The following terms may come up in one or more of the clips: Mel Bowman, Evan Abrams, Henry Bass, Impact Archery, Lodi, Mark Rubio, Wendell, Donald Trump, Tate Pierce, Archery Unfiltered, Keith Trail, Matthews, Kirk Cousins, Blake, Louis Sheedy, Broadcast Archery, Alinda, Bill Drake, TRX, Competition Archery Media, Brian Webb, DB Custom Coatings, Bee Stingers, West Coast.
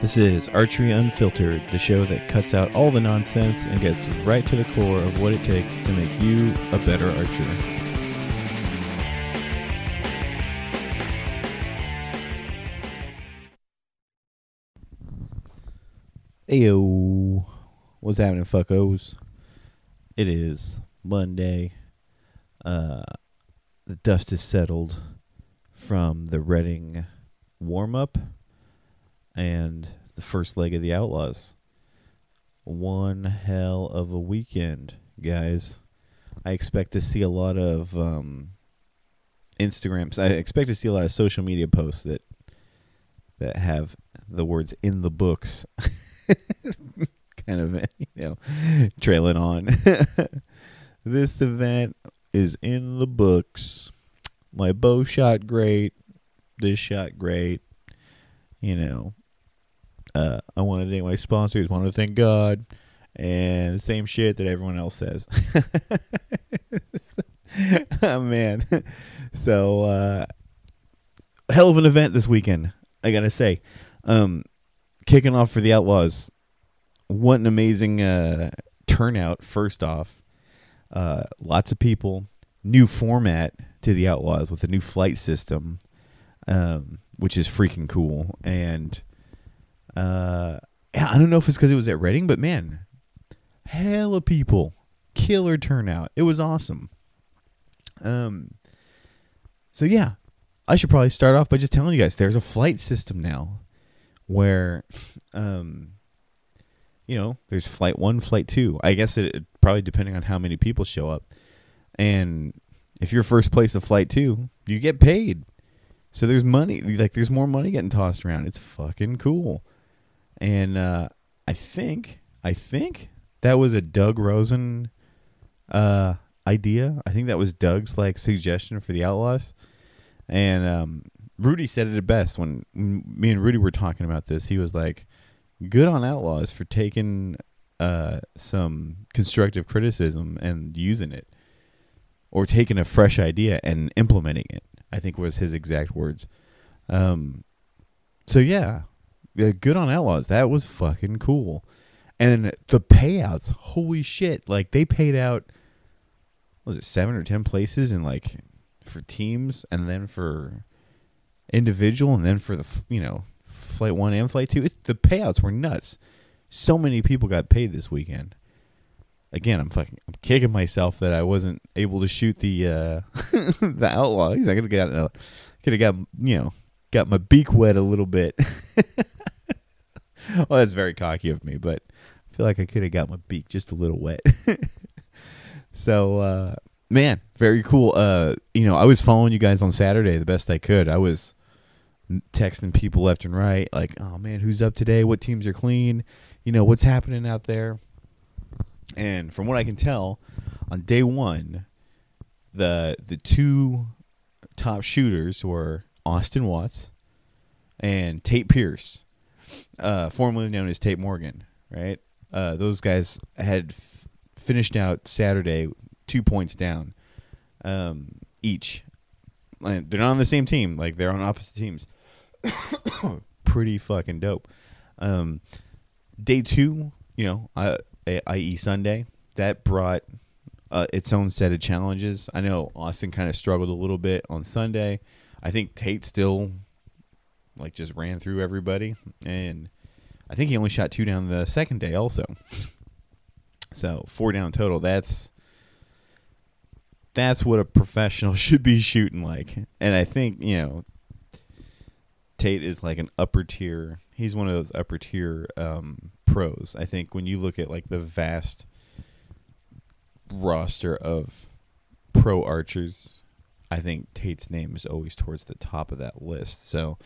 This is Archery Unfiltered, the show that cuts out all the nonsense and gets right to the core of what it takes to make you a better archer. Ayo, what's happening, fuckos? It is Monday. The dust is settled from the Reading warm-up and the first leg of the Outlaws. One hell of a weekend, guys. I expect to see a lot of Instagrams. I expect to see a lot of social media posts that have the words "in the books" kind of, trailing on. This event is in the books. My bow shot great. This shot great. I want to thank my sponsors, want to thank God, and same shit that everyone else says. Oh, man. So, hell of an event this weekend, I got to say. Kicking off for the Outlaws. What an amazing turnout, first off. Lots of people. New format to the Outlaws with a new flight system, which is freaking cool. And I don't know if it's because it was at Reading, but man, hella people. Killer turnout. It was awesome. So yeah, I should probably start off by just telling you guys there's a flight system now where, there's flight 1, flight 2. I guess it probably depending on how many people show up. And if you're first place of flight 2, you get paid. So there's money, there's more money getting tossed around. It's fucking cool. And I think that was a Doug Rosen idea. I think that was Doug's suggestion for the Outlaws. And Rudy said it best when me and Rudy were talking about this. He was like, good on Outlaws for taking some constructive criticism and using it, or taking a fresh idea and implementing it, I think was his exact words. So yeah, good on Outlaws. That was fucking cool. And the payouts, holy shit. They paid out, was it 7 or 10 places in for teams, and then for individual, and then for the, flight 1 and flight 2. The payouts were nuts. So many people got paid this weekend. Again, I'm kicking myself that I wasn't able to shoot the the Outlaw. He's not gonna get out. Could have got my beak wet a little bit. Well, that's very cocky of me, but I feel like I could have got my beak just a little wet. So, man, very cool. I was following you guys on Saturday the best I could. I was texting people left and right, oh man, who's up today? What teams are clean? What's happening out there? And from what I can tell, on day 1, the two top shooters were Austin Watts and Tate Pierce, formerly known as Tate Morgan, right? Those guys had finished out Saturday 2 points down each. And they're not on the same team. They're on opposite teams. Pretty fucking dope. Day 2, i.e. Sunday, that brought its own set of challenges. I know Austin kind of struggled a little bit on Sunday. I think Tate still just ran through everybody, and I think he only shot 2 down the second day also. So 4 down total. That's what a professional should be shooting like. And I think Tate is an upper tier. He's one of those upper tier pros. I think when you look at the vast roster of pro archers, I think Tate's name is always towards the top of that list. So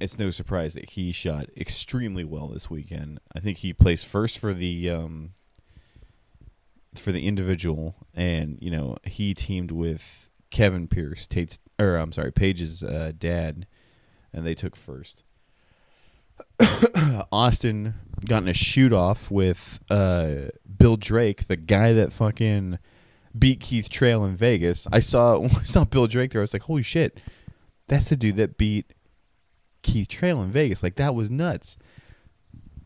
it's no surprise that he shot extremely well this weekend. I think he placed first for the individual, and you know, he teamed with Kevin Pierce, Paige's dad, and they took first. Austin got in a shoot off with Bill Drake, the guy that fucking beat Keith Trail in Vegas. I saw Bill Drake there. I was like, holy shit, that's the dude that beat Keith Trail in Vegas. Like, that was nuts.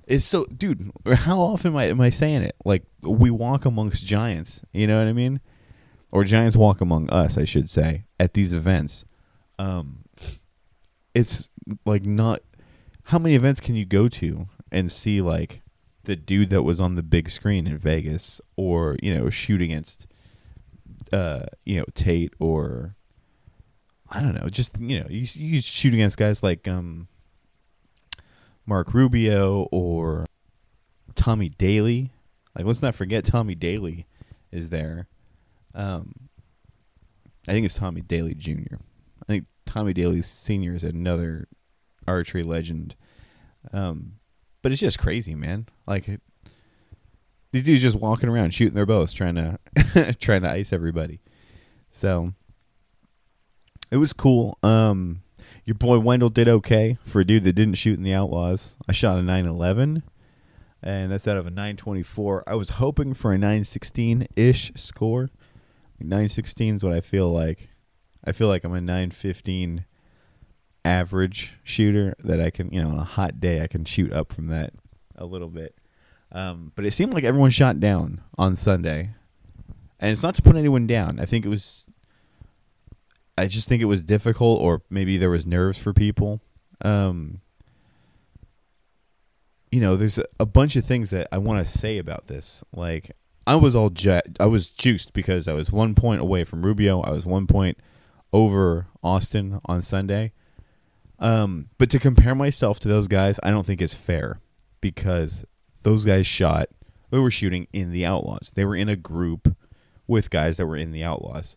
It's so, dude, how often am I saying it? Like, we walk amongst giants, you know what I mean? Or giants walk among us, I should say, at these events. It's like, not how many events can you go to and see like the dude that was on the big screen in Vegas, or, you know, shoot against Tate, or I don't know, just, you know, you shoot against guys like Mark Rubio or Tommy Daly. Like, let's not forget Tommy Daly is there. I think it's Tommy Daly Jr. I think Tommy Daly Sr. is another archery legend. But it's just crazy, man. Like, these dudes just walking around shooting their bows, trying to ice everybody. So it was cool. Your boy Wendell did okay for a dude that didn't shoot in the Outlaws. I shot a 911, and that's out of a 924. I was hoping for a 916-ish score. 916 is what I feel like. I feel like I'm a 915 average shooter that I can, you know, on a hot day, I can shoot up from that a little bit. But it seemed like everyone shot down on Sunday. And it's not to put anyone down. I just think it was difficult, or maybe there was nerves for people. You know, there's a bunch of things that I want to say about this. Like, I was juiced because I was 1 point away from Rubio. I was 1 point over Austin on Sunday. But to compare myself to those guys, I don't think is fair, because those guys they were shooting in the Outlaws. They were in a group with guys that were in the Outlaws.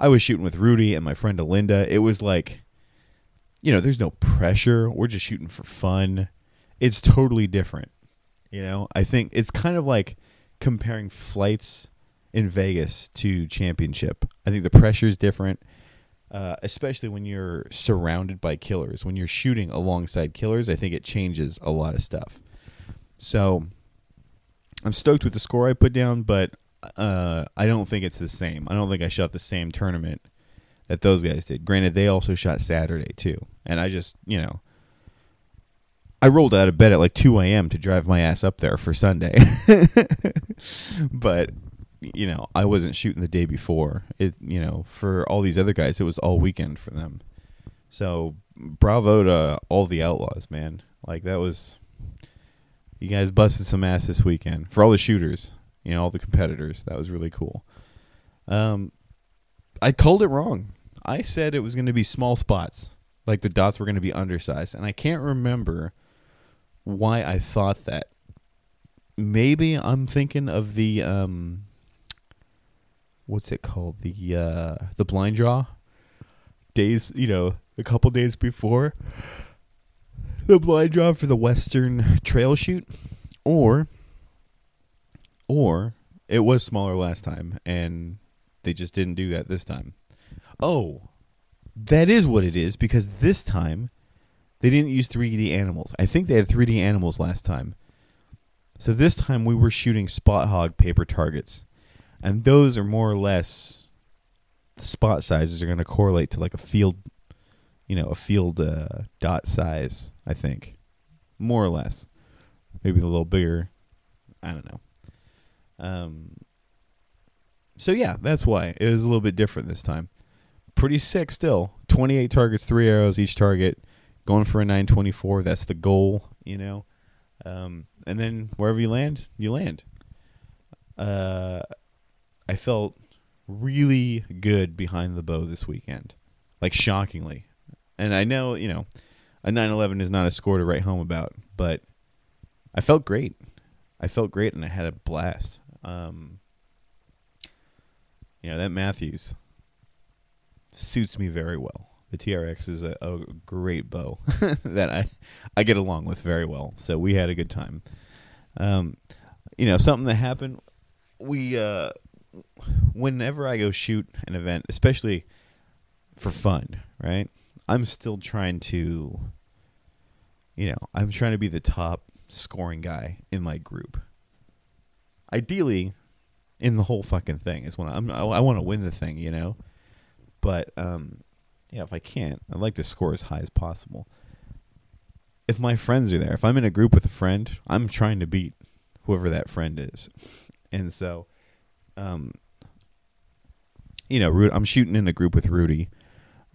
I was shooting with Rudy and my friend Alinda. It was like, you know, there's no pressure. We're just shooting for fun. It's totally different. You know, I think it's kind of like comparing flights in Vegas to championship. I think the pressure is different, especially when you're surrounded by killers. When you're shooting alongside killers, I think it changes a lot of stuff. So I'm stoked with the score I put down, but I don't think it's the same. I don't think I shot the same tournament that those guys did. Granted, they also shot Saturday too. And I just, you know, I rolled out of bed at like 2 a.m. to drive my ass up there for Sunday. But, you know, I wasn't shooting the day before. It, you know, for all these other guys, it was all weekend for them. So bravo to all the Outlaws, man. Like, that was, you guys busted some ass this weekend for all the shooters. You know, all the competitors. That was really cool. I called it wrong. I said it was going to be small spots. Like, the dots were going to be undersized. And I can't remember why I thought that. Maybe I'm thinking of the, what's it called? The blind draw. Days, you know, a couple days before the blind draw for the Western trail shoot. Or it was smaller last time, and they just didn't do that this time. Oh, that is what it is, because this time they didn't use 3D animals. I think they had 3D animals last time. So this time we were shooting spot hog paper targets, and those are more or less, the spot sizes are going to correlate to like a field, you know, a field dot size, I think, more or less. Maybe a little bigger. I don't know. So yeah, that's why it was a little bit different this time. Pretty sick still. 28 targets, 3 arrows each target, going for a 924. That's the goal, you know. And then wherever you land, you land. I felt really good behind the bow this weekend, like shockingly. And I know, you know, a 911 is not a score to write home about, but I felt great. I felt great, and I had a blast. You know, that Matthews suits me very well. The TRX is a great bow that I get along with very well. So we had a good time. You know, something that happened, we whenever I go shoot an event, especially for fun, right? I'm still trying to, you know, I'm trying to be the top scoring guy in my group. Ideally, in the whole fucking thing is when I want to win the thing, you know. But you know, if I can't, I'd like to score as high as possible. If my friends are there, if I'm in a group with a friend, I'm trying to beat whoever that friend is. And so, you know, I'm shooting in a group with Rudy,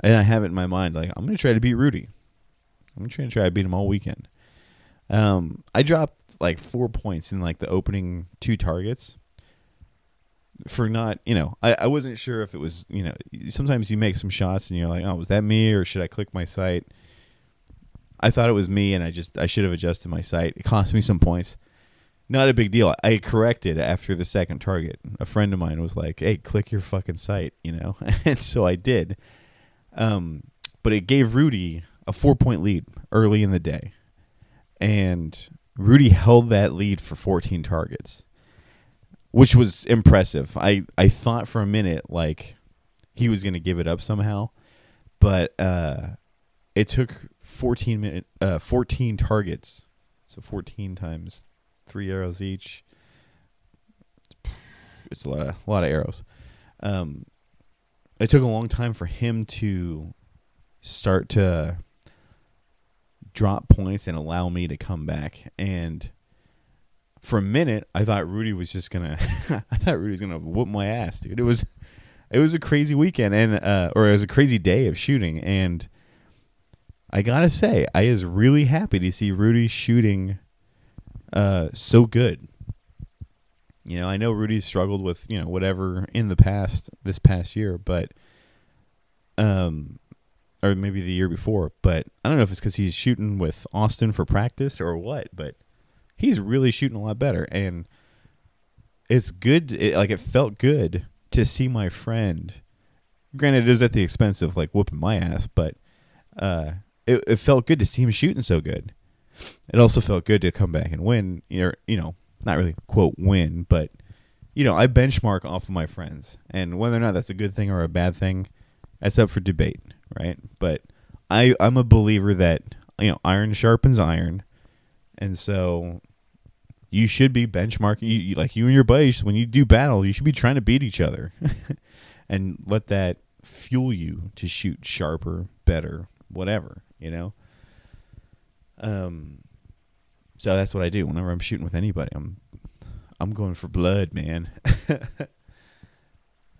and I have it in my mind, like, I'm going to try to beat Rudy. I'm going to try to beat him all weekend. I dropped, like, 4 points in, like, the opening 2 targets for not, you know, I wasn't sure if it was, you know, sometimes you make some shots and you're like, oh, was that me or should I click my sight? I thought it was me, and I should have adjusted my sight. It cost me some points. Not a big deal. I corrected after the second target. A friend of mine was like, hey, click your fucking sight, you know? And so I did. But it gave Rudy a 4-point lead early in the day. And Rudy held that lead for 14 targets, which was impressive. I thought for a minute, like, he was going to give it up somehow. But it took 14 targets, so 14 times 3 arrows each. It's a lot of arrows. It took a long time for him to start to drop points and allow me to come back. And for a minute, I thought Rudy was just gonna I thought Rudy was gonna whoop my ass, dude. It was a crazy weekend, and or it was a crazy day of shooting, and I gotta say, I is really happy to see Rudy shooting so good. You know, I know Rudy struggled with, you know, whatever in the past, this past year, but, or maybe the year before, but I don't know if it's because he's shooting with Austin for practice or what, but he's really shooting a lot better, and it's good, it felt good to see my friend, granted it was at the expense of, like, whooping my ass, but it felt good to see him shooting so good. It also felt good to come back and win, you know, not really, quote, win, but, you know, I benchmark off of my friends. And whether or not that's a good thing or a bad thing, that's up for debate, right? But I'm a believer that, you know, iron sharpens iron. And so you should be benchmarking, you and your buddies, when you do battle, you should be trying to beat each other. And let that fuel you to shoot sharper, better, whatever, you know? So that's what I do whenever I'm shooting with anybody. I'm going for blood, man.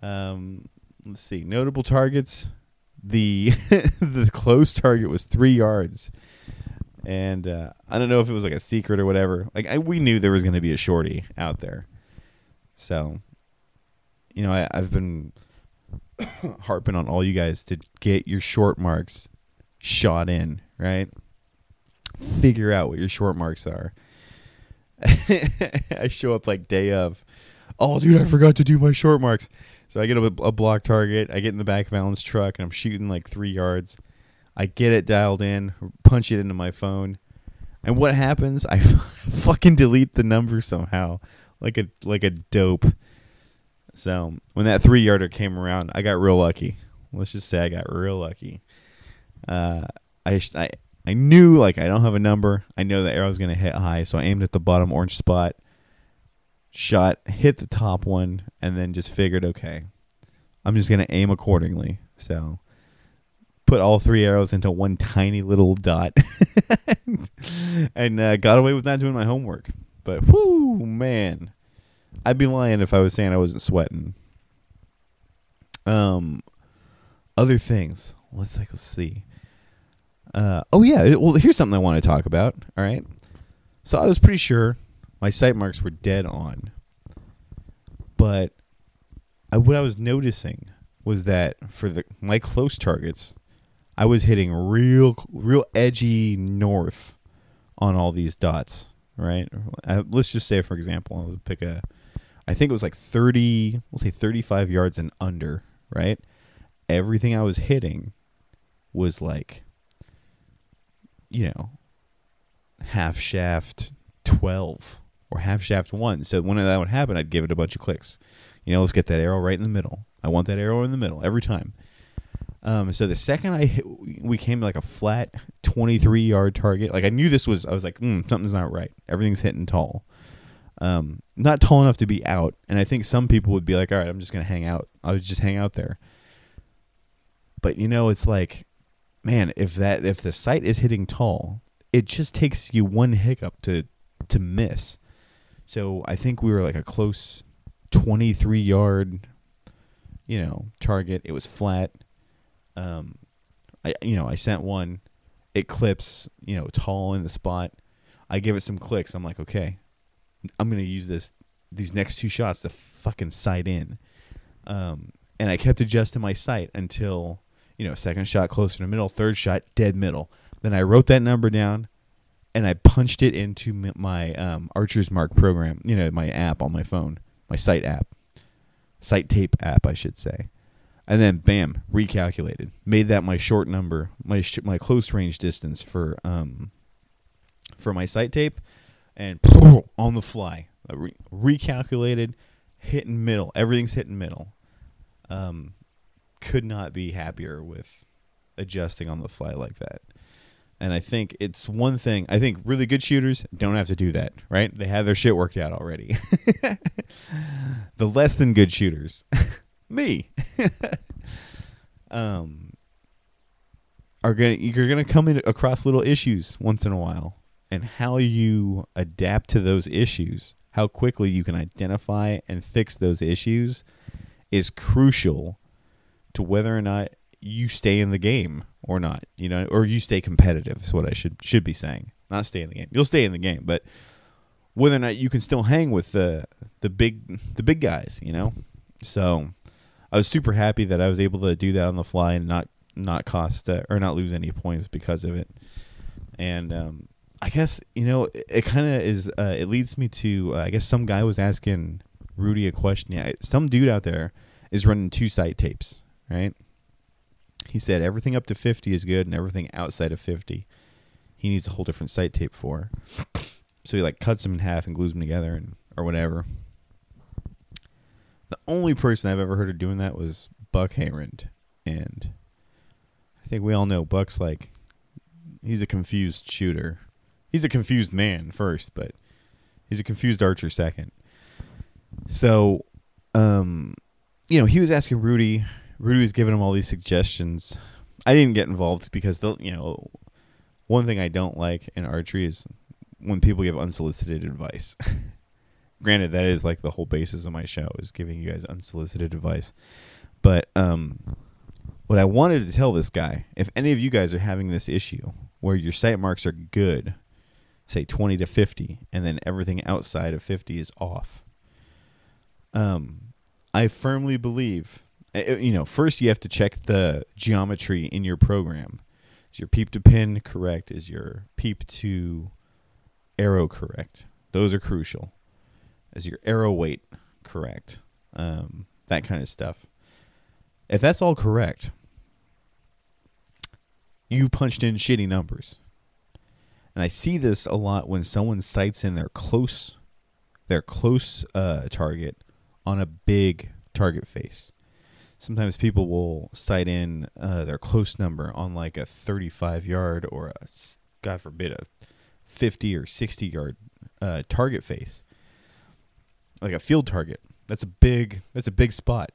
Let's see. Notable targets. The close target was 3 yards. And I don't know if it was like a secret or whatever. Like we knew there was going to be a shorty out there. So, you know, I've been harping on all you guys to get your short marks shot in, right? Figure out what your short marks are. I show up like day of, oh, dude, I forgot to do my short marks. So I get a block target. I get in the back of Alan's truck, and I'm shooting like 3 yards. I get it dialed in, punch it into my phone. And what happens? I fucking delete the number somehow, like a dope. So when that 3-yarder came around, I got real lucky. Let's just say I got real lucky. I knew, like, I don't have a number. I know the arrow's going to hit high, so I aimed at the bottom orange spot, shot, hit the top one, and then just figured, okay, I'm just going to aim accordingly. So put all 3 arrows into one tiny little dot and got away with not doing my homework. But, whoo, man, I'd be lying if I was saying I wasn't sweating. Other things. Let's see. Oh, yeah. Well, here's something I want to talk about. All right. So I was pretty sure my sight marks were dead on. But what I was noticing was that for my close targets, I was hitting real edgy north on all these dots. Right. Let's just say, for example, I would pick I think it was like 35 yards and under. Right. Everything I was hitting was like, you know, half shaft 12 or half shaft 1. So when that would happen, I'd give it a bunch of clicks. You know, let's get that arrow right in the middle. I want that arrow in the middle every time. So the second I hit, we came to like a flat 23-yard target. Like I knew this was, I was like, something's not right. Everything's hitting tall. Not tall enough to be out. And I think some people would be like, all right, I'm just going to hang out. I would just hang out there. But, you know, it's like, man, if the sight is hitting tall, it just takes you one hiccup to miss. So I think we were like a close 23-yard, you know, target. It was flat. I sent one, it clips, you know, tall in the spot. I give it some clicks. I'm like, okay, I'm going to use these next two shots to fucking sight in. And I kept adjusting my sight until, you know, second shot closer to middle, third shot dead middle. Then I wrote that number down and I punched it into my, Archer's Mark program, you know, my app on my phone, my sight app, sight tape app, I should say. And then, bam, recalculated. Made that my short number, my close range distance for my sight tape, and on the fly, I recalculated, hitting middle. Everything's hitting middle. Could not be happier with adjusting on the fly like that. And I think it's one thing. I think really good shooters don't have to do that, right? They have their shit worked out already. The less than good shooters. Me, you're gonna come across little issues once in a while, and how you adapt to those issues, how quickly you can identify and fix those issues, is crucial to whether or not you stay in the game or not. You know, or you stay competitive is what I should be saying. Not stay in the game. You'll stay in the game, but whether or not you can still hang with the big guys. You know, so. I was super happy that I was able to do that on the fly and not cost or not lose any points because of it. And I guess, you know, it kind of is. It leads me to I guess some guy was asking Rudy a question. Yeah, some dude out there is running two sight tapes, right? He said everything up to 50 is good and everything outside of 50 he needs a whole different sight tape for. So he like cuts them in half and glues them together and or whatever. The only person I've ever heard of doing that was Buck Hayrand, and I think we all know Buck's like, he's a confused shooter. He's a confused man first, but he's a confused archer second. So, you know, he was asking Rudy. Rudy was giving him all these suggestions. I didn't get involved because, you know, one thing I don't like in archery is when people give unsolicited advice. Granted, that is like the whole basis of my show is giving you guys unsolicited advice. But what I wanted to tell this guy, if any of you guys are having this issue where your sight marks are good, say 20 to 50, and then everything outside of 50 is off, I firmly believe, you know, first you have to check the geometry in your program. Is your peep to pin correct? Is your peep to arrow correct? Those are crucial. Is your arrow weight correct? That kind of stuff. If that's all correct, you've punched in shitty numbers. And I see this a lot when someone sights in their close target on a big target face. Sometimes people will sight in their close number on like a 35-yard or a, God forbid, a 50 or 60-yard target face. Like a field target. That's a big spot.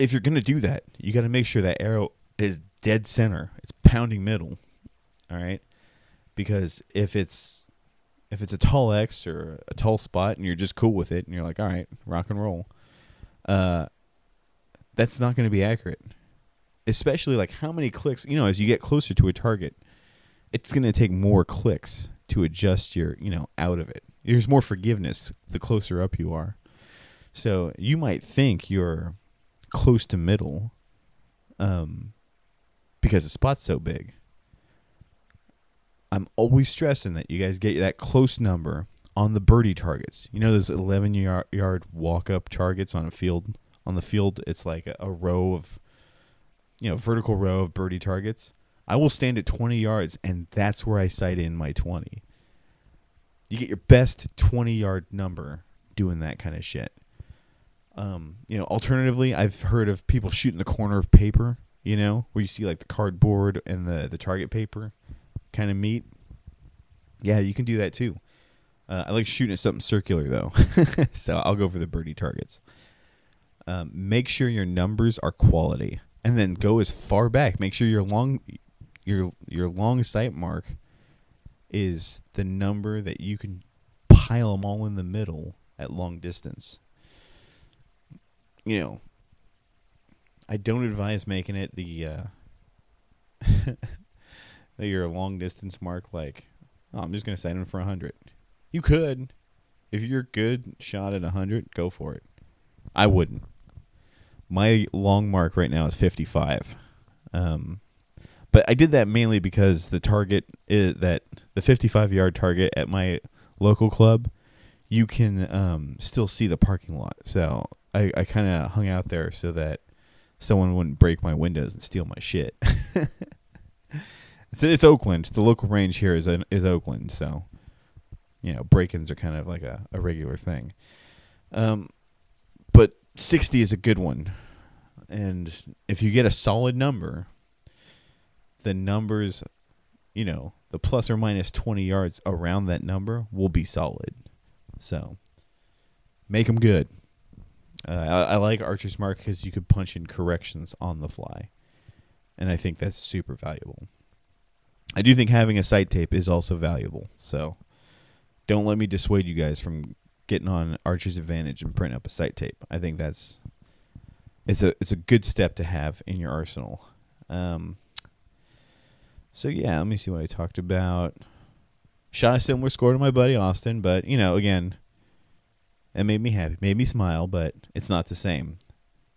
If you're going to do that, you got to make sure that arrow is dead center. It's pounding middle. All right? Because if it's a tall X or a tall spot and you're just cool with it and you're like, "All right, rock and roll." That's not going to be accurate. Especially like how many clicks, you know, as you get closer to a target, it's going to take more clicks to adjust your, you know, out of it. There's more forgiveness the closer up you are. So you might think you're close to middle because the spot's so big. I'm always stressing that you guys get that close number on the birdie targets. You know those 11-yard walk-up targets on a field? On the field, it's like a row of, you know, vertical row of birdie targets, I will stand at 20 yards, and that's where I sight in my 20. You get your best 20-yard number doing that kind of shit. You know, alternatively, I've heard of people shooting the corner of paper, you know, where you see like the cardboard and the target paper kind of meet. Yeah, you can do that too. I like shooting at something circular though, so I'll go for the birdie targets. Make sure your numbers are quality, and then go as far back. Make sure your long sight mark is the number that you can pile them all in the middle at long distance. You know, I don't advise making it the your long distance mark like, oh, I'm just gonna sight in for 100. You could, if you're good shot at 100, go for it. I wouldn't. My long mark right now is 55, but I did that mainly because the target is that the 55-yard target at my local club, you can still see the parking lot. So I kind of hung out there so that someone wouldn't break my windows and steal my shit. It's Oakland. The local range here is Oakland, so you know break-ins are kind of like a regular thing. 60 is a good one, and if you get a solid number, the numbers, you know, the plus or minus 20 yards around that number will be solid. So make them good. I like Archer's Mark because you could punch in corrections on the fly, and I think that's super valuable. I do think having a sight tape is also valuable, so don't let me dissuade you guys from getting on Archer's Advantage and print up a sight tape. I think that's it's a good step to have in your arsenal. So yeah, let me see what I talked about. Shot a similar score to my buddy Austin, but you know, again, it made me happy, made me smile, but it's not the same.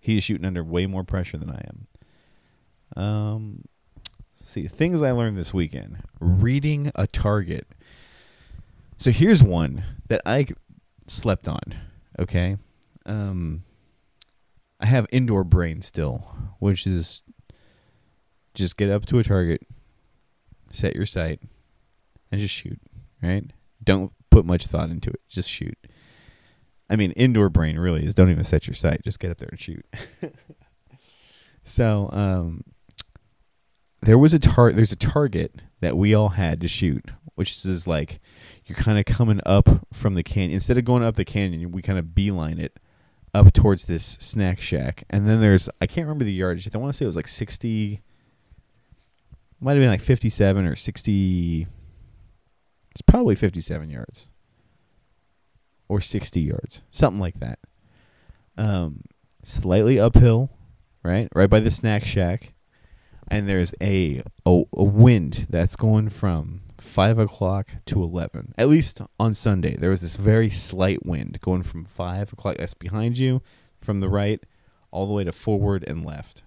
He is shooting under way more pressure than I am. See, things I learned this weekend. Reading a target. So here's one that I slept on, okay? I have indoor brain still, which is just get up to a target, set your sight, and just shoot, right? Don't put much thought into it. Just shoot. I mean, indoor brain really is don't even set your sight. Just get up there and shoot. So, there's a target that we all had to shoot, which is like you're kind of coming up from the canyon. Instead of going up the canyon, we kind of beeline it up towards this snack shack. And then there's, I can't remember the yardage. I want to say it was like 60, might have been like 57 or 60. It's probably 57 yards or 60 yards, something like that. Slightly uphill, right? Right by the snack shack. And there's a wind that's going from 5 o'clock to 11. At least on Sunday, there was this very slight wind going from 5 o'clock. That's behind you, from the right, all the way to forward and left.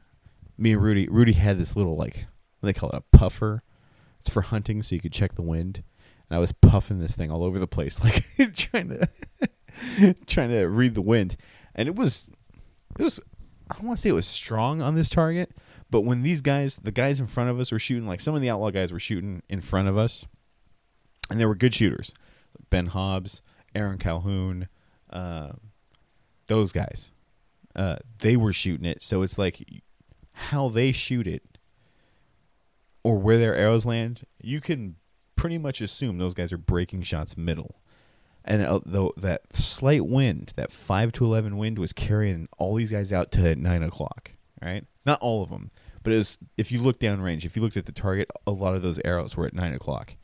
Me and Rudy had this little, like, they call it a puffer. It's for hunting, so you could check the wind. And I was puffing this thing all over the place, like, trying to read the wind. And it was I don't want to say it was strong on this target, but when the guys in front of us were shooting, like some of the outlaw guys were shooting in front of us, and they were good shooters. Ben Hobbs, Aaron Calhoun, those guys. They were shooting it, so it's like how they shoot it or where their arrows land, you can pretty much assume those guys are breaking shots middle. And though that slight wind, that 5 to 11 wind, was carrying all these guys out to 9 o'clock, right? Not all of them, but it was, if you look downrange, if you looked at the target, a lot of those arrows were at 9 o'clock.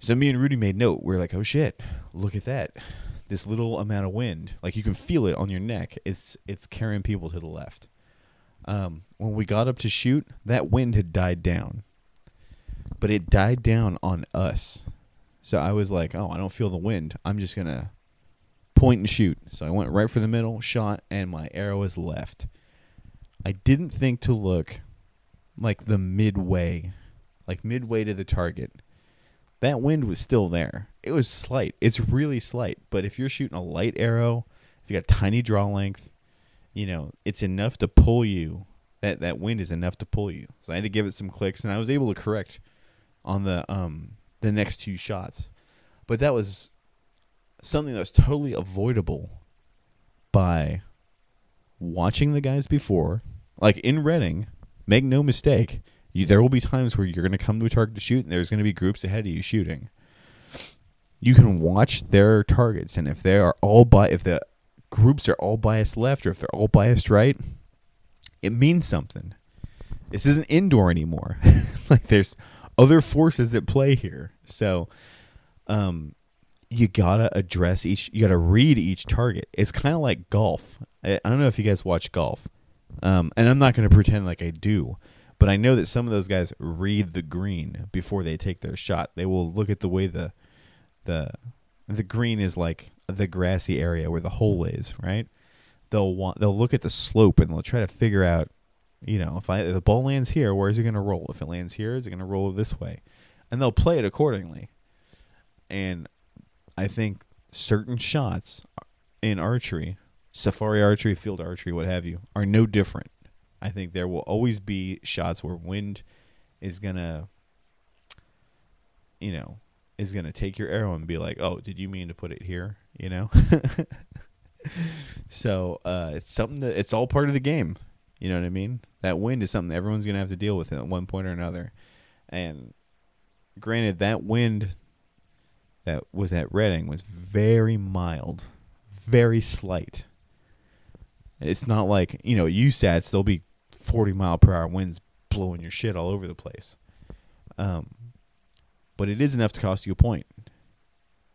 So me and Rudy made note. We're like, oh, shit, look at that. This little amount of wind, like you can feel it on your neck. It's carrying people to the left. When we got up to shoot, that wind had died down, but it died down on us. So I was like, oh, I don't feel the wind. I'm just going to point and shoot. So I went right for the middle, shot, and my arrow was left. I didn't think to look like midway to the target. That wind was still there. It was slight. It's really slight. But if you're shooting a light arrow, if you got tiny draw length, you know, it's enough to pull you that wind is enough to pull you. So I had to give it some clicks, and I was able to correct on the next two shots. But that was something that was totally avoidable by watching the guys before. Like in Redding, make no mistake, there will be times where you're going to come to a target to shoot, and there's going to be groups ahead of you shooting. You can watch their targets, and if the groups are all biased left or if they're all biased right, it means something. This isn't indoor anymore. Like there's other forces at play here. So you gotta address each. You gotta read each target. It's kind of like golf. I don't know if you guys watch golf, and I'm not gonna pretend like I do. But I know that some of those guys read the green before they take their shot. They will look at the way the green is, like the grassy area where the hole is, right? They'll look at the slope and they'll try to figure out, if the ball lands here, where is it going to roll? If it lands here, is it going to roll this way? And they'll play it accordingly. And I think certain shots in archery, safari archery, field archery, what have you, are no different. I think there will always be shots where wind is gonna, is gonna take your arrow and be like, "Oh, did you mean to put it here?" So it's something that it's all part of the game. You know what I mean? That wind is something that everyone's gonna have to deal with at one point or another. And granted, that wind that was at Redding was very mild, very slight. It's not like USATs. There'll be 40-mile-per-hour winds blowing your shit all over the place. But it is enough to cost you a point.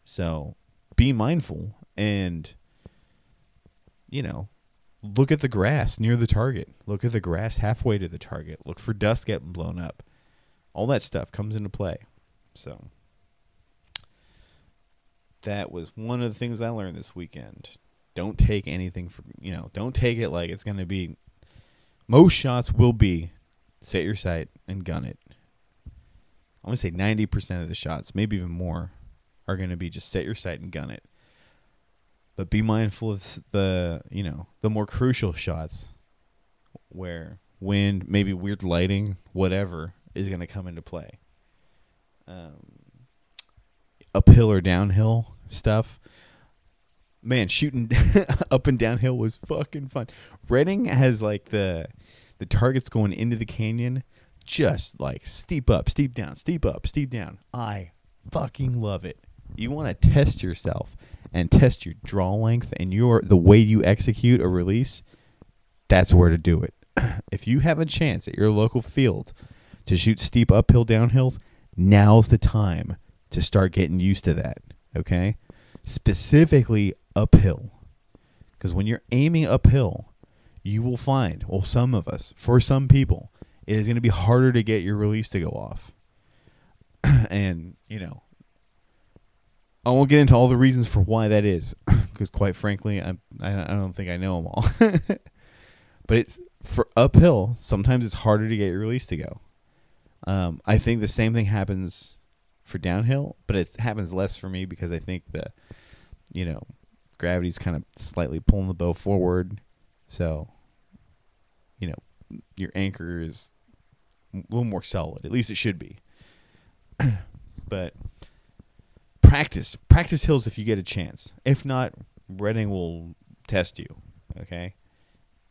So be mindful and, look at the grass near the target. Look at the grass halfway to the target. Look for dust getting blown up. All that stuff comes into play. So that was one of the things I learned this weekend. Don't take anything for, don't take it like it's going to be. Most shots will be set your sight and gun it. I'm going to say 90% of the shots, maybe even more, are going to be just set your sight and gun it. But be mindful of the more crucial shots where wind, maybe weird lighting, whatever, is going to come into play. Uphill or downhill stuff. Man, shooting up and downhill was fucking fun. Redding has, like, the targets going into the canyon. Just like steep up, steep down, steep up, steep down. I fucking love it. You want to test yourself and test your draw length and the way you execute a release. That's where to do it. If you have a chance at your local field to shoot steep uphill downhills, now's the time to start getting used to that. Okay? Specifically uphill. Because when you're aiming uphill, you will find, well, some of us, for some people, it is going to be harder to get your release to go off. And, I won't get into all the reasons for why that is. Because quite frankly, I don't think I know them all. But it's for uphill, sometimes it's harder to get your release to go. I think the same thing happens for downhill. But it happens less for me because I think the, gravity's kind of slightly pulling the bow forward. So, your anchor is a little more solid. At least it should be. But practice hills if you get a chance. If not, Redding will test you. Okay,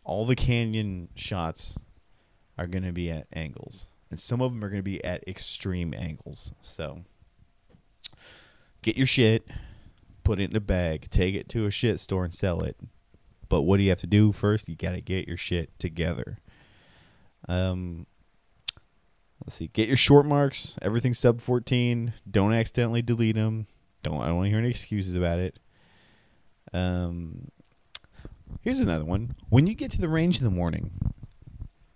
all the canyon shots are going to be at angles, and some of them are going to be at extreme angles. So get your shit, put it in a bag, take it to a shit store, and sell it. But what do you have to do first? You got to get your shit together. Let's see. Get your short marks. Everything sub 14. Don't accidentally delete them. I don't want to hear any excuses about it. Here's another one. When you get to the range in the morning,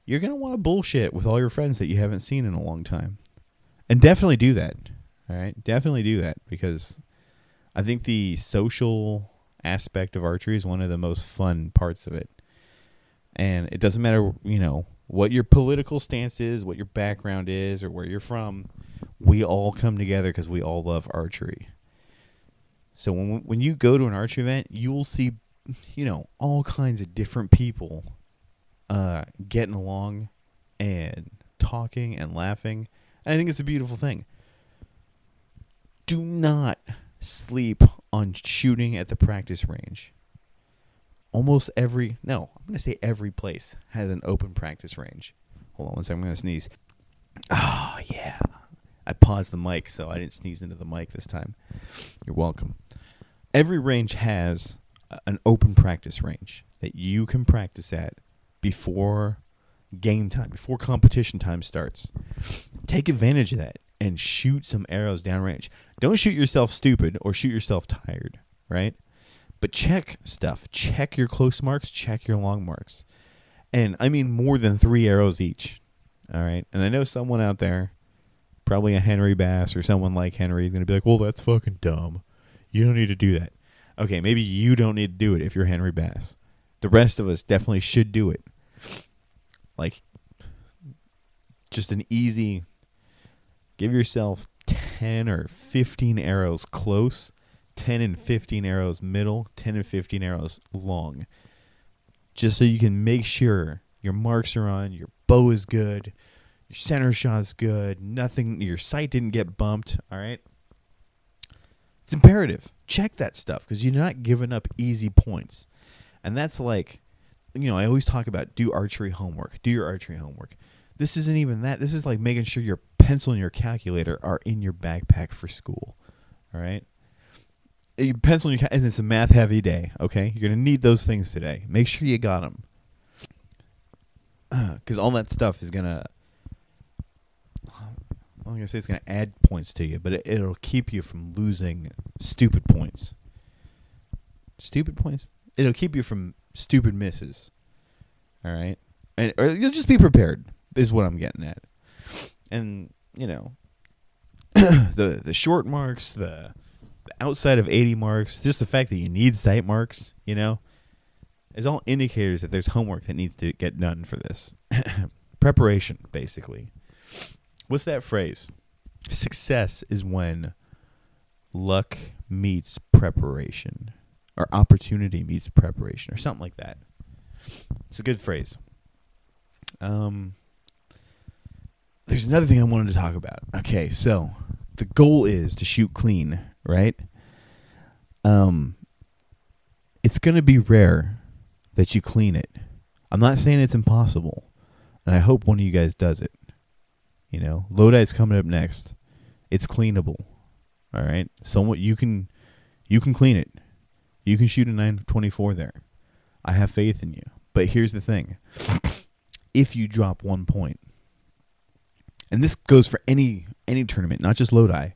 you're gonna want to bullshit with all your friends that you haven't seen in a long time, and definitely do that. All right, definitely do that, because I think the social aspect of archery is one of the most fun parts of it, and it doesn't matter, what your political stance is, what your background is, or where you're from. We all come together because we all love archery. So when you go to an archery event, you will see, all kinds of different people getting along and talking and laughing. And I think it's a beautiful thing. Do not sleep on shooting at the practice range. Almost every, no, I'm going to say every place has an open practice range. Hold on one second, I'm going to sneeze. Oh, yeah. I paused the mic, so I didn't sneeze into the mic this time. You're welcome. Every range has an open practice range that you can practice at before game time, before competition time starts. Take advantage of that and shoot some arrows downrange. Don't shoot yourself stupid or shoot yourself tired, right? But check stuff. Check your close marks. Check your long marks. And I mean more than 3 arrows each. All right? And I know someone out there, probably a Henry Bass or someone like Henry, is going to be like, well, that's fucking dumb. You don't need to do that. Okay, maybe you don't need to do it if you're Henry Bass. The rest of us definitely should do it. Like, just an easy, give yourself 10 or 15 arrows close, 10 and 15 arrows middle, 10 and 15 arrows long. Just so you can make sure your marks are on, your bow is good, your center shot's good, nothing, your sight didn't get bumped, all right? It's imperative. Check that stuff because you're not giving up easy points. And that's like, you know, I always talk about do archery homework. Do your archery homework. This isn't even that. This is like making sure your pencil and your calculator are in your backpack for school, all right? Your pencil and your calculator, it's a math-heavy day, okay? You're going to need those things today. Make sure you got them. Because all that stuff is going to, I'm going to say it's going to add points to you, but it'll keep you from losing stupid points. Stupid points? It'll keep you from stupid misses, all right? And or you'll just be prepared is what I'm getting at. And, you know, the short marks, the outside of 80 marks, just the fact that you need sight marks, you know, is all indicators that there's homework that needs to get done for this. Preparation, basically. What's that phrase? Success is when luck meets preparation. Or opportunity meets preparation, or something like that. It's a good phrase. There's another thing I wanted to talk about. Okay, so the goal is to shoot clean, right? It's going to be rare that you clean it. I'm not saying it's impossible, and I hope one of you guys does it. You know, Lodi's coming up next. It's cleanable, all right? Somewhat you can clean it. You can shoot a 924 there. I have faith in you. But here's the thing. If you drop 1 point, and this goes for any tournament, not just Lodi,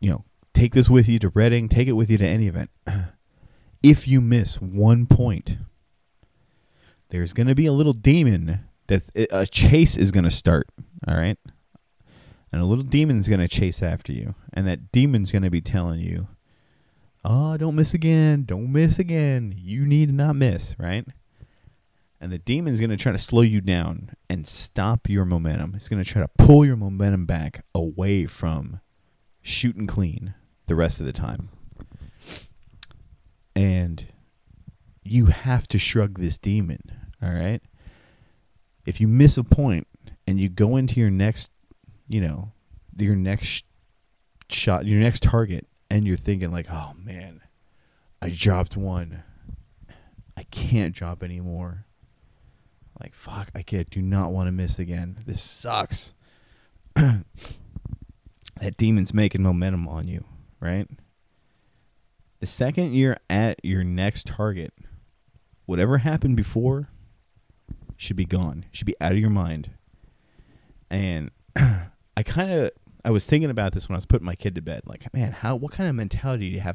you know, take this with you to Reading, take it with you to any event. If you miss 1 point, there's going to be a little demon that a chase is going to start, all right? And a little demon's going to chase after you, and that demon's going to be telling you, oh, don't miss again. Don't miss again. You need to not miss, right? And the demon's going to try to slow you down and stop your momentum. It's going to try to pull your momentum back away from shooting clean the rest of the time. And you have to shrug this demon, all right? If you miss a point and you go into your next, you know, your next shot, your next target, and you're thinking like, oh, man, I dropped one. I can't drop anymore. Like, fuck, do not want to miss again. This sucks. That demon's making momentum on you, right? The second you're at your next target, whatever happened before should be gone. Should be out of your mind. And I was thinking about this when I was putting my kid to bed. Like, man, what kind of mentality do you have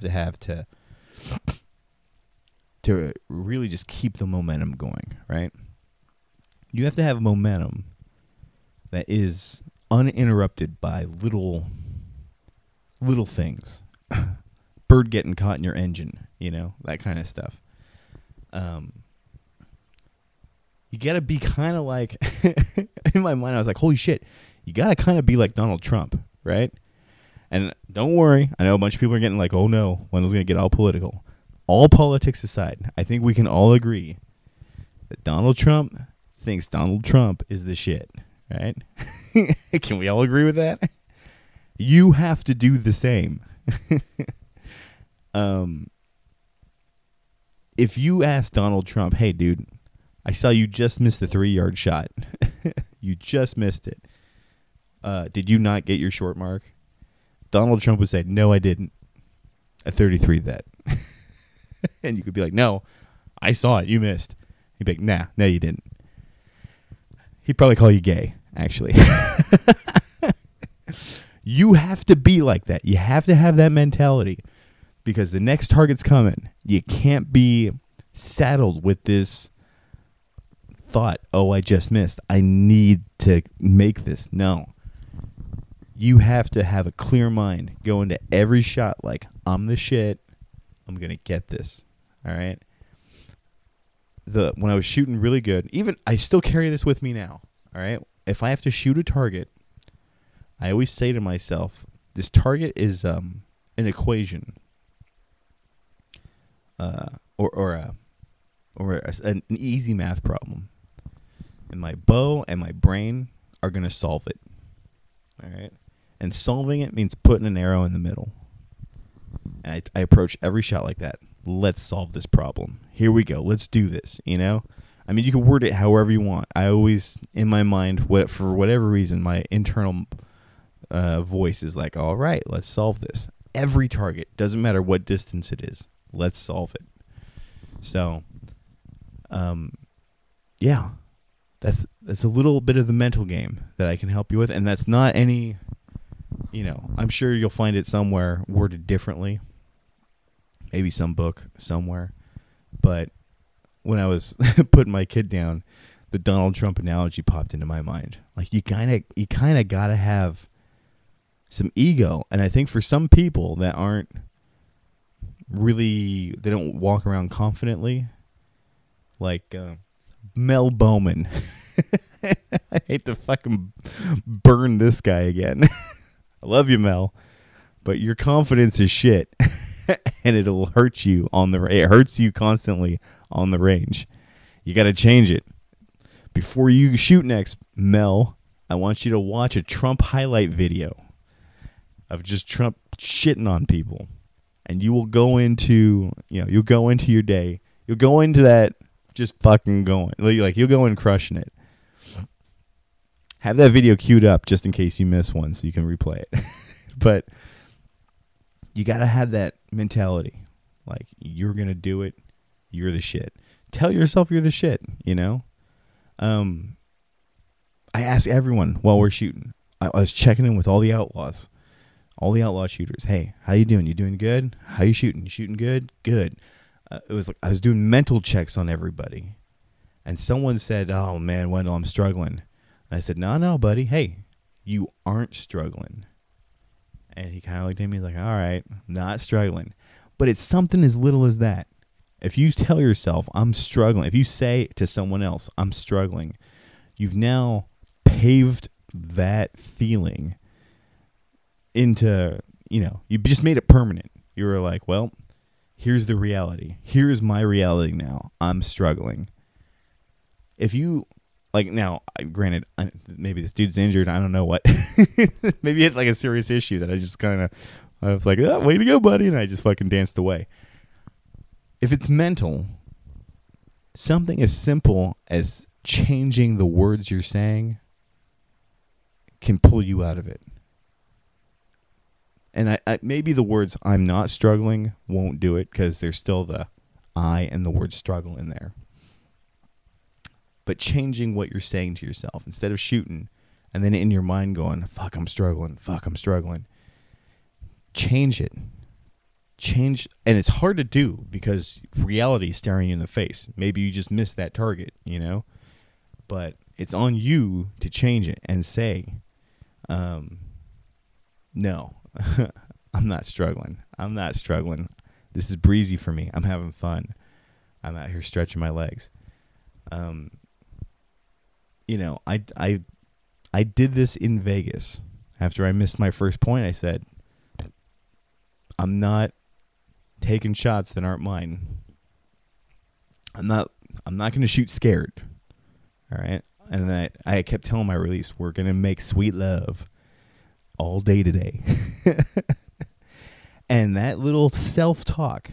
to really just keep the momentum going, right? You have to have momentum that is uninterrupted by little things. Bird getting caught in your engine, you know, that kind of stuff. You got to be kind of like, in my mind I was like, holy shit. You got to kind of be like Donald Trump, right? And don't worry. I know a bunch of people are getting like, oh, no, Wendell's going to get all political. All politics aside, I think we can all agree that Donald Trump thinks Donald Trump is the shit, right? Can we all agree with that? You have to do the same. If you ask Donald Trump, hey, dude, I saw you just missed the 3-yard shot. You just missed it. Did you not get your short mark? Donald Trump would say, no, I didn't. I 33'd that. And you could be like, no, I saw it. You missed. He'd be like, nah, no, you didn't. He'd probably call you gay, actually. You have to be like that. You have to have that mentality because the next target's coming. You can't be saddled with this thought, oh, I just missed. I need to make this. No. You have to have a clear mind. Go into every shot like, I'm the shit. I'm going to get this. All right? When I was shooting really good, even I still carry this with me now. All right? If I have to shoot a target, I always say to myself, this target is an equation or an easy math problem. And my bow and my brain are going to solve it. All right? And solving it means putting an arrow in the middle. And I approach every shot like that. Let's solve this problem. Here we go. Let's do this, you know? I mean, you can word it however you want. I always, in my mind, for whatever reason, my internal voice is like, all right, let's solve this. Every target, doesn't matter what distance it is, let's solve it. So, yeah, that's a little bit of the mental game that I can help you with. And that's not any, you know, I'm sure you'll find it somewhere worded differently. Maybe some book somewhere. But when I was putting my kid down, the Donald Trump analogy popped into my mind. Like, you kind of got to have some ego. And I think for some people that aren't really, they don't walk around confidently, like Mel Bowman. I hate to fucking burn this guy again. I love you, Mel. But your confidence is shit. And it'll hurt you it hurts you constantly on the range. You got to change it. Before you shoot next, Mel, I want you to watch a Trump highlight video of just Trump shitting on people. And you will go into, you know, you'll go into your day. You'll go into that just fucking going. Like, you'll go in crushing it. Have that video queued up just in case you miss one so you can replay it. But you got to have that mentality. Like, you're going to do it. You're the shit. Tell yourself you're the shit, you know? I ask everyone while we're shooting. I was checking in with all the outlaws. All the outlaw shooters. Hey, how you doing? You doing good? How you shooting? You shooting good? Good. It was like I was doing mental checks on everybody. And someone said, oh, man, Wendell, I'm struggling. And I said, no, buddy. Hey, you aren't struggling. And he kind of looked at me. He's like, all right, not struggling. But it's something as little as that. If you tell yourself, I'm struggling, if you say to someone else, I'm struggling, you've now paved that feeling into, you know, you just made it permanent. You were like, well, here's the reality. Here's my reality now. I'm struggling. If you, like, now, granted, maybe this dude's injured. I don't know what. Maybe he had, like, a serious issue that I just kind of, I was like, oh, way to go, buddy. And I just fucking danced away. If it's mental, something as simple as changing the words you're saying can pull you out of it. And I maybe the words I'm not struggling won't do it because there's still the I and the word struggle in there. But changing what you're saying to yourself instead of shooting and then in your mind going, fuck, I'm struggling. Change it. And it's hard to do because reality is staring you in the face. Maybe you just missed that target, you know? But it's on you to change it and say, no, I'm not struggling. This is breezy for me. I'm having fun. I'm out here stretching my legs. You know, I did this in Vegas. After I missed my first point, I said, I'm not taking shots that aren't mine. I'm not I'm not going to shoot scared. All right. And then I kept telling my release, we're going to make sweet love all day today. And that little self-talk,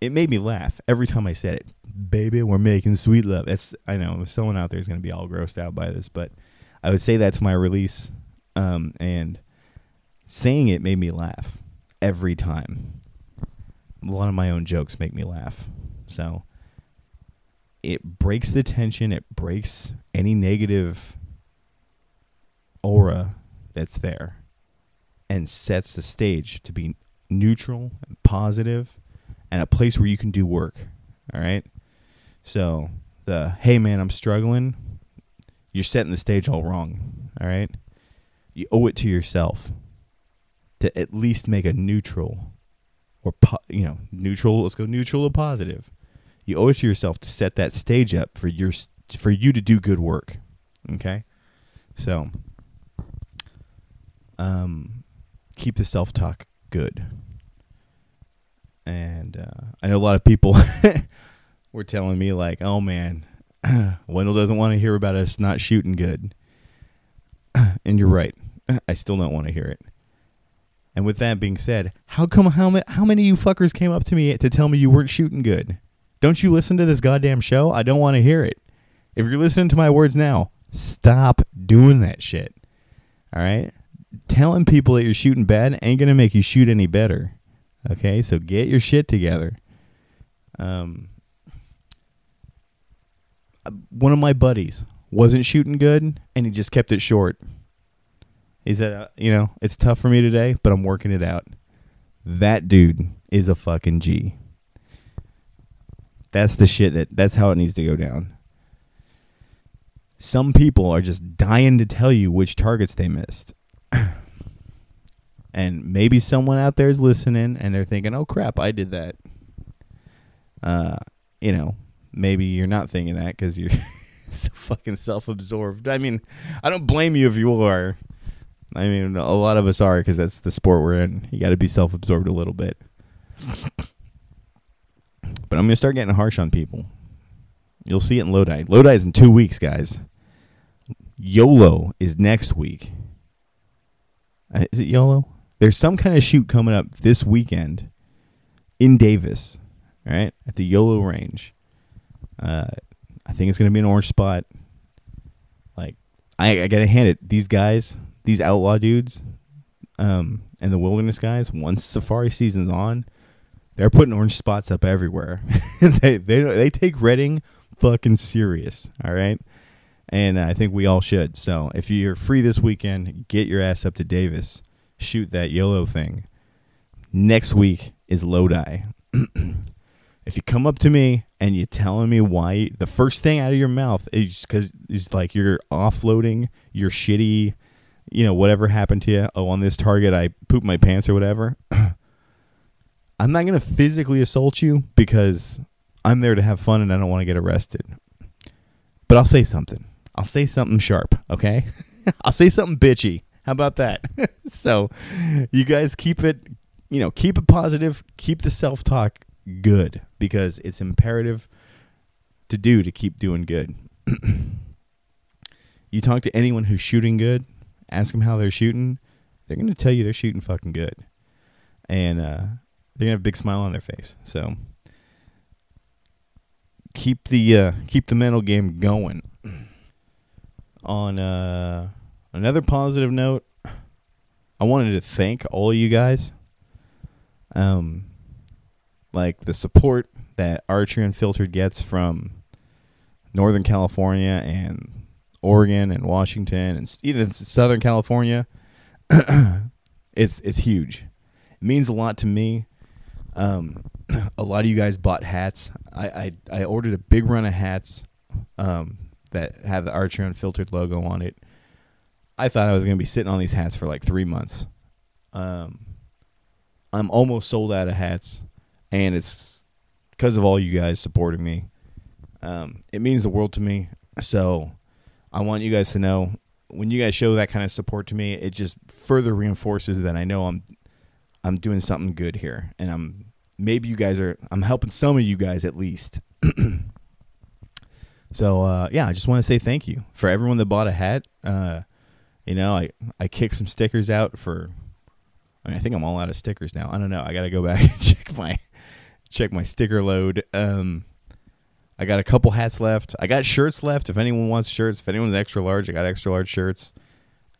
it made me laugh every time I said it. Baby, we're making sweet love. That's, I know someone out there is going to be all grossed out by this, but I would say that to my release. And saying it made me laugh every time. A lot of my own jokes make me laugh. So it breaks the tension. It breaks any negative aura that's there and sets the stage to be neutral and positive and a place where you can do work. All right. So the, hey man, I'm struggling. You're setting the stage all wrong. All right. You owe it to yourself to at least make a neutral or, neutral. Let's go neutral or positive. You owe it to yourself to set that stage up for you to do good work. Okay. So, keep the self-talk good. And I know a lot of people were telling me like, oh man, Wendell doesn't want to hear about us not shooting good. And you're right. I still don't want to hear it. And with that being said, how many of you fuckers came up to me to tell me you weren't shooting good? Don't you listen to this goddamn show? I don't want to hear it. If you're listening to my words now, stop doing that shit. All right? Telling people that you're shooting bad ain't going to make you shoot any better. Okay? So get your shit together. One of my buddies wasn't shooting good, and he just kept it short. He said, it's tough for me today, but I'm working it out. That dude is a fucking G. That's the shit that's how it needs to go down. Some people are just dying to tell you which targets they missed. And maybe someone out there is listening and they're thinking, oh crap, I did that. Maybe you're not thinking that because you're so fucking self-absorbed. I mean, I don't blame you if you are. I mean, a lot of us are because that's the sport we're in. You got to be self-absorbed a little bit. But I'm going to start getting harsh on people. You'll see it in Lodi. Lodi is in 2 weeks, guys. YOLO is next week. Is it YOLO? There's some kind of shoot coming up this weekend in Davis, all right, at the YOLO range. I think it's going to be an orange spot. Like, I got to hand it. These guys, these outlaw dudes and the wilderness guys, once safari season's on, they're putting orange spots up everywhere. they take redding fucking serious, all right? And I think we all should. So if you're free this weekend, get your ass up to Davis. Shoot that YOLO thing. Next week is Lodi. If you come up to me and you're telling me why, the first thing out of your mouth is like you're offloading your shitty, whatever happened to you. Oh, on this target, I pooped my pants or whatever. I'm not going to physically assault you because I'm there to have fun and I don't want to get arrested. But I'll say something. I'll say something sharp, okay? I'll say something bitchy. How about that? So you guys keep it positive. Keep the self-talk good because it's imperative to keep doing good. You talk to anyone who's shooting good, ask them how they're shooting. They're going to tell you they're shooting fucking good. And they're going to have a big smile on their face. So keep the mental game going. On another positive note, I wanted to thank all of you guys. The support that Archery Unfiltered gets from Northern California and Oregon and Washington and even Southern California, it's huge. It means a lot to me. A lot of you guys bought hats. I ordered a big run of hats that have the Archery Unfiltered logo on it. I thought I was going to be sitting on these hats for like 3 months. I'm almost sold out of hats, and it's because of all you guys supporting me. It means the world to me. So I want you guys to know, when you guys show that kind of support to me, it just further reinforces that I know I'm doing something good here, and I'm helping some of you guys at least. So, yeah, I just want to say thank you for everyone that bought a hat. You know, I kicked some stickers out for, I mean, I think I'm all out of stickers now. I don't know. I got to go back and check my sticker load. I got a couple hats left. I got shirts left. If anyone wants shirts, if anyone's extra large, I got extra large shirts.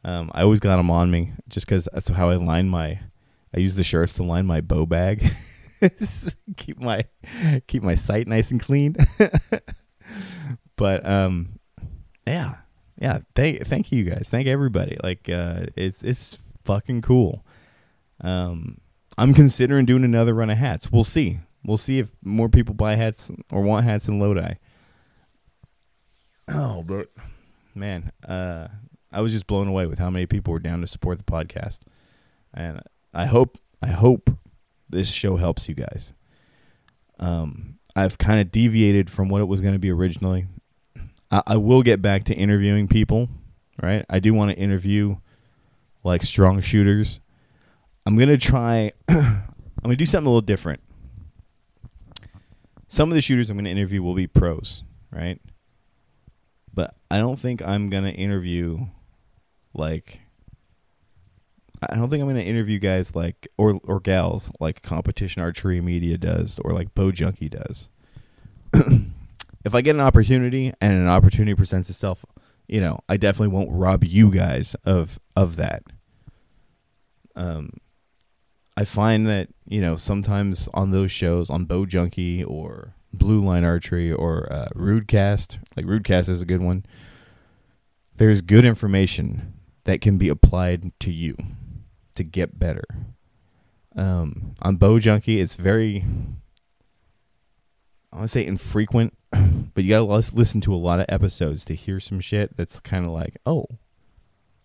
I always got them on me just because that's how I line my, I use the shirts to line my bow bag. keep my sight nice and clean. But yeah. Thank you guys. Thank everybody. Like it's fucking cool. I'm considering doing another run of hats. We'll see. We'll see if more people buy hats or want hats in Lodi. Oh, but man, I was just blown away with how many people were down to support the podcast, and I hope this show helps you guys. I've kind of deviated from what it was going to be originally. I will get back to interviewing people, right? I do want to interview, like, strong shooters. I'm going to try... I'm going to do something a little different. Some of the shooters I'm going to interview will be pros, right? But I don't think I'm going to interview, like... I don't think I'm going to interview guys like, or gals, like Competition Archery Media does, or like Bo Junkie does. If I get an opportunity and an opportunity presents itself, you know, I definitely won't rob you guys of that. I find that, you know, sometimes on those shows, on Bo Junkie or Blue Line Archery or Rudecast, like Rudecast is a good one, there's good information that can be applied to you to get better. On Bo Junkie, it's very, I want to say infrequent, but you got to listen to a lot of episodes to hear some shit that's kind of like, oh,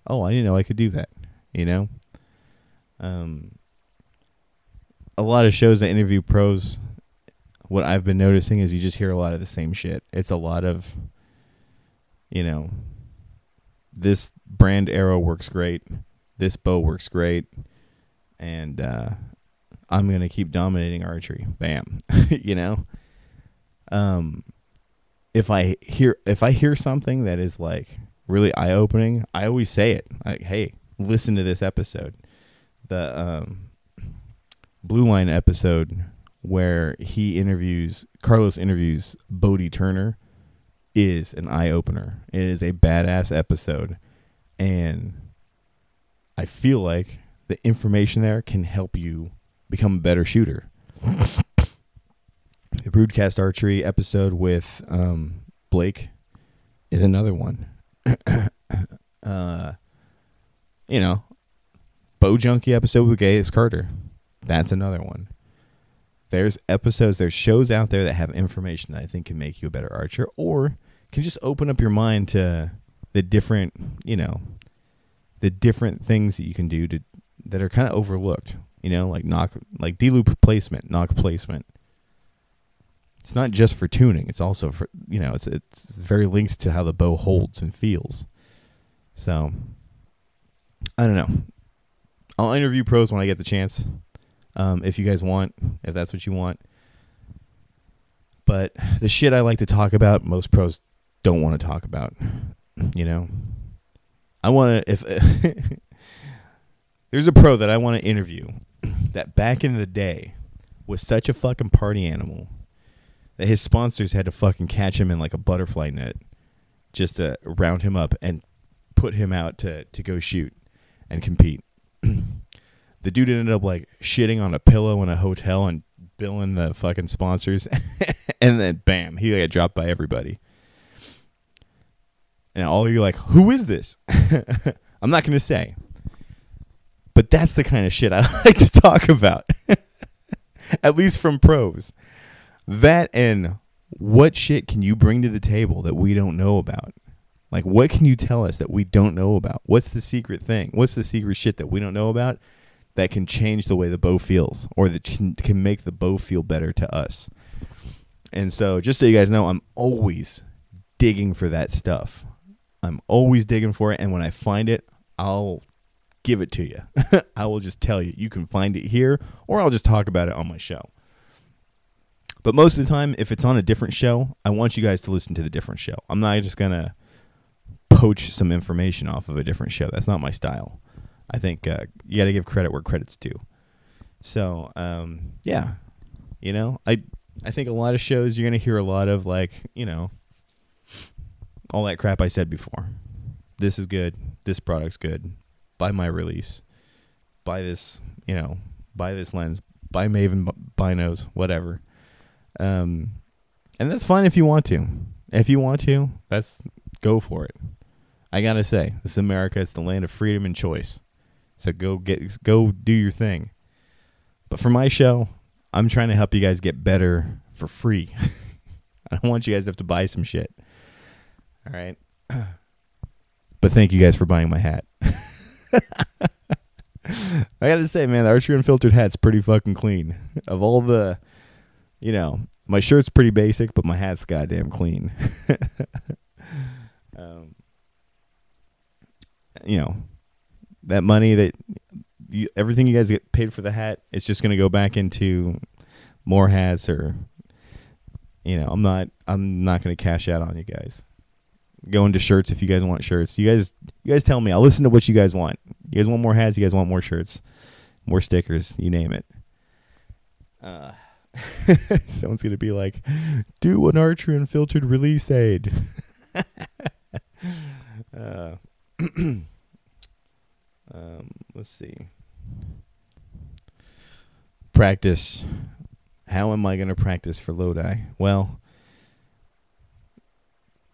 I didn't know I could do that, you know? A lot of shows that interview pros, what I've been noticing is you just hear a lot of the same shit. It's a lot of, you know, this brand arrow works great, this bow works great, and I'm going to keep dominating archery. Bam. You know? If I hear something that is like really eye-opening, I always say it. Like, hey, listen to this episode. The Blue Line episode where Carlos interviews Bodie Turner is an eye-opener. It is a badass episode. And I feel like the information there can help you become a better shooter. The Broadcast Archery episode with Blake is another one. You know, Bo Junkie episode with Gaius Carter. That's another one. There's shows out there that have information that I think can make you a better archer or can just open up your mind to the different, you know, the different things that you can do to that are kind of overlooked, you know, like D-loop placement, knock placement. It's not just for tuning. It's also for, you know, it's very linked to how the bow holds and feels. So, I don't know. I'll interview pros when I get the chance. If you guys want, if that's what you want. But the shit I like to talk about, most pros don't want to talk about, you know. I want to, if there's a pro that I want to interview that back in the day was such a fucking party animal that his sponsors had to fucking catch him in like a butterfly net just to round him up and put him out to go shoot and compete. The dude ended up like shitting on a pillow in a hotel and billing the fucking sponsors. And then bam, he got dropped by everybody. And all of you are like, who is this? I'm not going to say. But that's the kind of shit I like to talk about. At least from pros. That and what shit can you bring to the table that we don't know about? Like, what can you tell us that we don't know about? What's the secret thing? What's the secret shit that we don't know about that can change the way the bow feels or that can make the bow feel better to us? And so just so you guys know, I'm always digging for that stuff. I'm always digging for it, and when I find it, I'll give it to you. I will just tell you. You can find it here, or I'll just talk about it on my show. But most of the time, if it's on a different show, I want you guys to listen to the different show. I'm not just going to poach some information off of a different show. That's not my style. I think you got to give credit where credit's due. So, yeah, you know, I think a lot of shows you're going to hear a lot of, like, you know, all that crap I said before. This is good. This product's good. Buy my release. Buy this, you know, buy this lens. Buy Maven, buy Nose, whatever. And that's fine if you want to. If you want to, that's go for it. I got to say, this is America. It's the land of freedom and choice. So go do your thing. But for my show, I'm trying to help you guys get better for free. I don't want you guys to have to buy some shit. All right. But thank you guys for buying my hat. I got to say, man, the Archery Unfiltered hat's pretty fucking clean. Of all the, you know, my shirt's pretty basic, but my hat's goddamn clean. You know, that money that everything you guys get paid for the hat, it's just going to go back into more hats, or, you know, I'm not going to cash out on you guys. Go into shirts if you guys want shirts. You guys tell me. I'll listen to what you guys want. You guys want more hats? You guys want more shirts? More stickers? You name it. Someone's going to be like, do an Archery Unfiltered release aid. Let's see. Practice. How am I going to practice for Lodi? Well,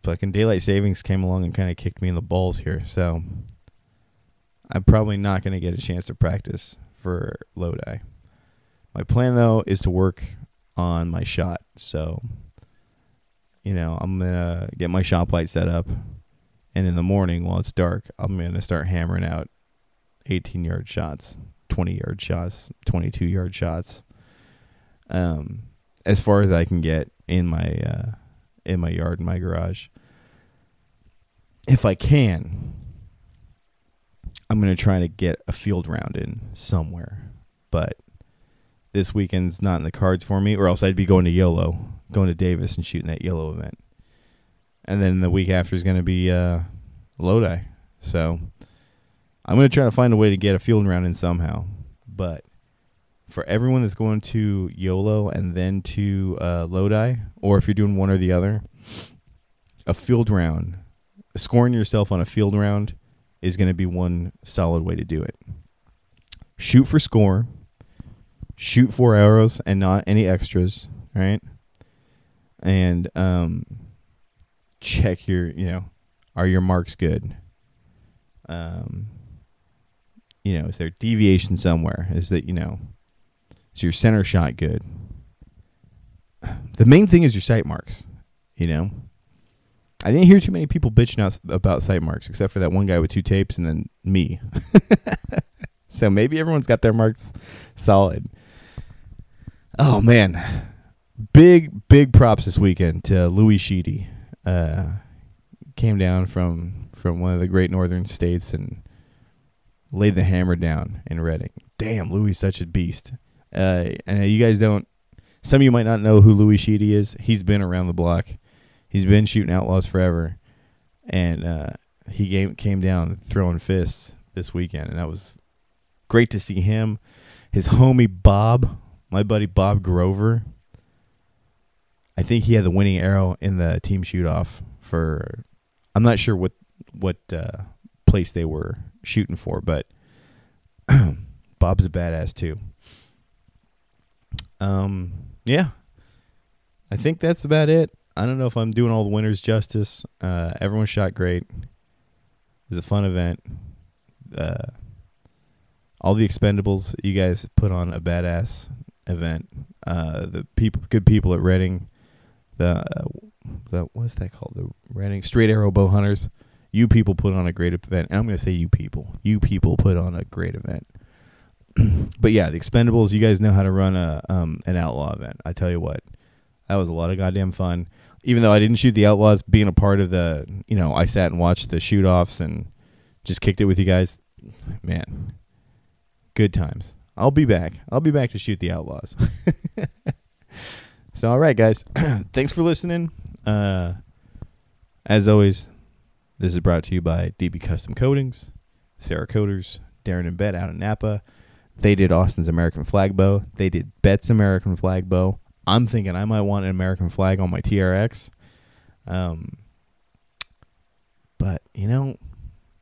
fucking daylight savings came along and kind of kicked me in the balls here, so I'm probably not going to get a chance to practice for Lodi. My plan, though, is to work on my shot, so, you know, I'm going to get my shop light set up, and in the morning, while it's dark, I'm going to start hammering out 18-yard shots, 20-yard shots, 22-yard shots, as far as I can get in my yard, in my garage. If I can, I'm going to try to get a field round in somewhere, but this weekend's not in the cards for me, or else I'd be going to Davis and shooting that YOLO event. And then the week after is going to be Lodi. So I'm going to try to find a way to get a field round in somehow. But for everyone that's going to YOLO and then to Lodi, or if you're doing one or the other, a field round, scoring yourself on a field round is going to be one solid way to do it. Shoot for score. Shoot 4 arrows and not any extras, right? And check your, you know, are your marks good? You know, is there deviation somewhere? Is that, you know, is your center shot good? The main thing is your sight marks, you know? I didn't hear too many people bitching out about sight marks, except for that one guy with 2 tapes and then me. So maybe everyone's got their marks solid. Oh, man. Big props this weekend to Louis Sheedy. Came down from one of the great northern states and laid the hammer down in Reading. Damn, Louis is such a beast. And you guys don't... Some of you might not know who Louis Sheedy is. He's been around the block. He's been shooting Outlaws forever. And he came down throwing fists this weekend, and that was... great to see him. His homie Bob, my buddy Bob Grover, I think he had the winning arrow in the team shoot-off for, I'm not sure what place they were shooting for, but Bob's a badass too. Yeah, I think that's about it. I don't know if I'm doing all the winners justice. Everyone shot great. It was a fun event. All the Expendables, you guys put on a badass event. The good people at Reading, what's that called? The Reading Straight Arrow Bow Hunters. You people put on a great event. And I'm going to say you people. You people put on a great event. But yeah, the Expendables, you guys know how to run an Outlaw event. I tell you what, that was a lot of goddamn fun. Even though I didn't shoot the Outlaws, being a part of the, you know, I sat and watched the shoot-offs and just kicked it with you guys. Man. Good times. I'll be back. I'll be back to shoot the Outlaws. So, all right, guys. Thanks for listening. As always, this is brought to you by DB Custom Coatings, Sarah Coders, Darren and Bet out in Napa. They did Austin's American flag bow. They did Bet's American flag bow. I'm thinking I might want an American flag on my TRX. But, you know,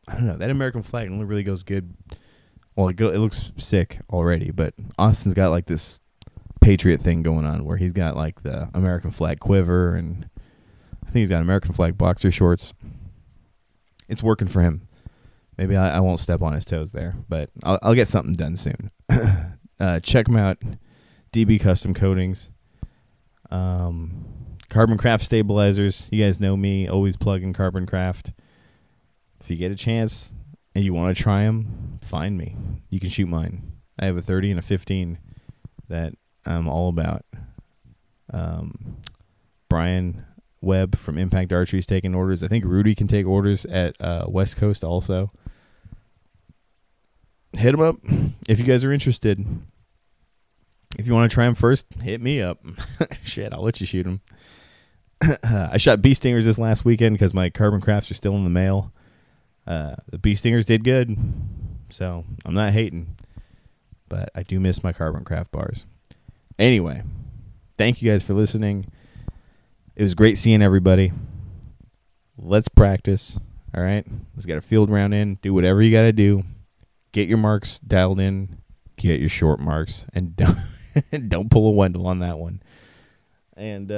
I don't know. That American flag only really goes good. Well, it looks sick already, but Austin's got like this Patriot thing going on where he's got like the American flag quiver, and I think he's got American flag boxer shorts. It's working for him. Maybe I won't step on his toes there, but I'll get something done soon. Check them out. DB Custom Coatings. Carbon Craft stabilizers. You guys know me. Always plug in Carbon Craft. If you get a chance and you want to try them, find me. You can shoot mine. I have a 30 and a 15 that I'm all about. Brian Webb from Impact Archery is taking orders. I think Rudy can take orders at West Coast also. Hit him up if you guys are interested. If you want to try them first, hit me up. Shit, I'll let you shoot them. I shot Bee Stingers this last weekend because my Carbon Crafts are still in the mail. The Bee Stingers did good, so I'm not hating, but I do miss my Carbon Craft bars. Anyway, thank you guys for listening. It was great seeing everybody. Let's practice, all right? Let's get a field round in. Do whatever you got to do. Get your marks dialed in. Get your short marks, and don't pull a Wendell on that one. And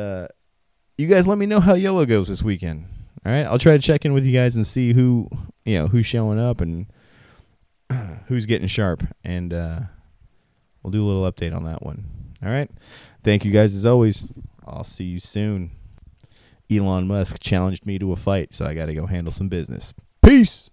you guys let me know how yellow goes this weekend. All right, I'll try to check in with you guys and see who, you know, who's showing up and who's getting sharp. And we'll do a little update on that one. All right, thank you guys as always. I'll see you soon. Elon Musk challenged me to a fight, so I got to go handle some business. Peace.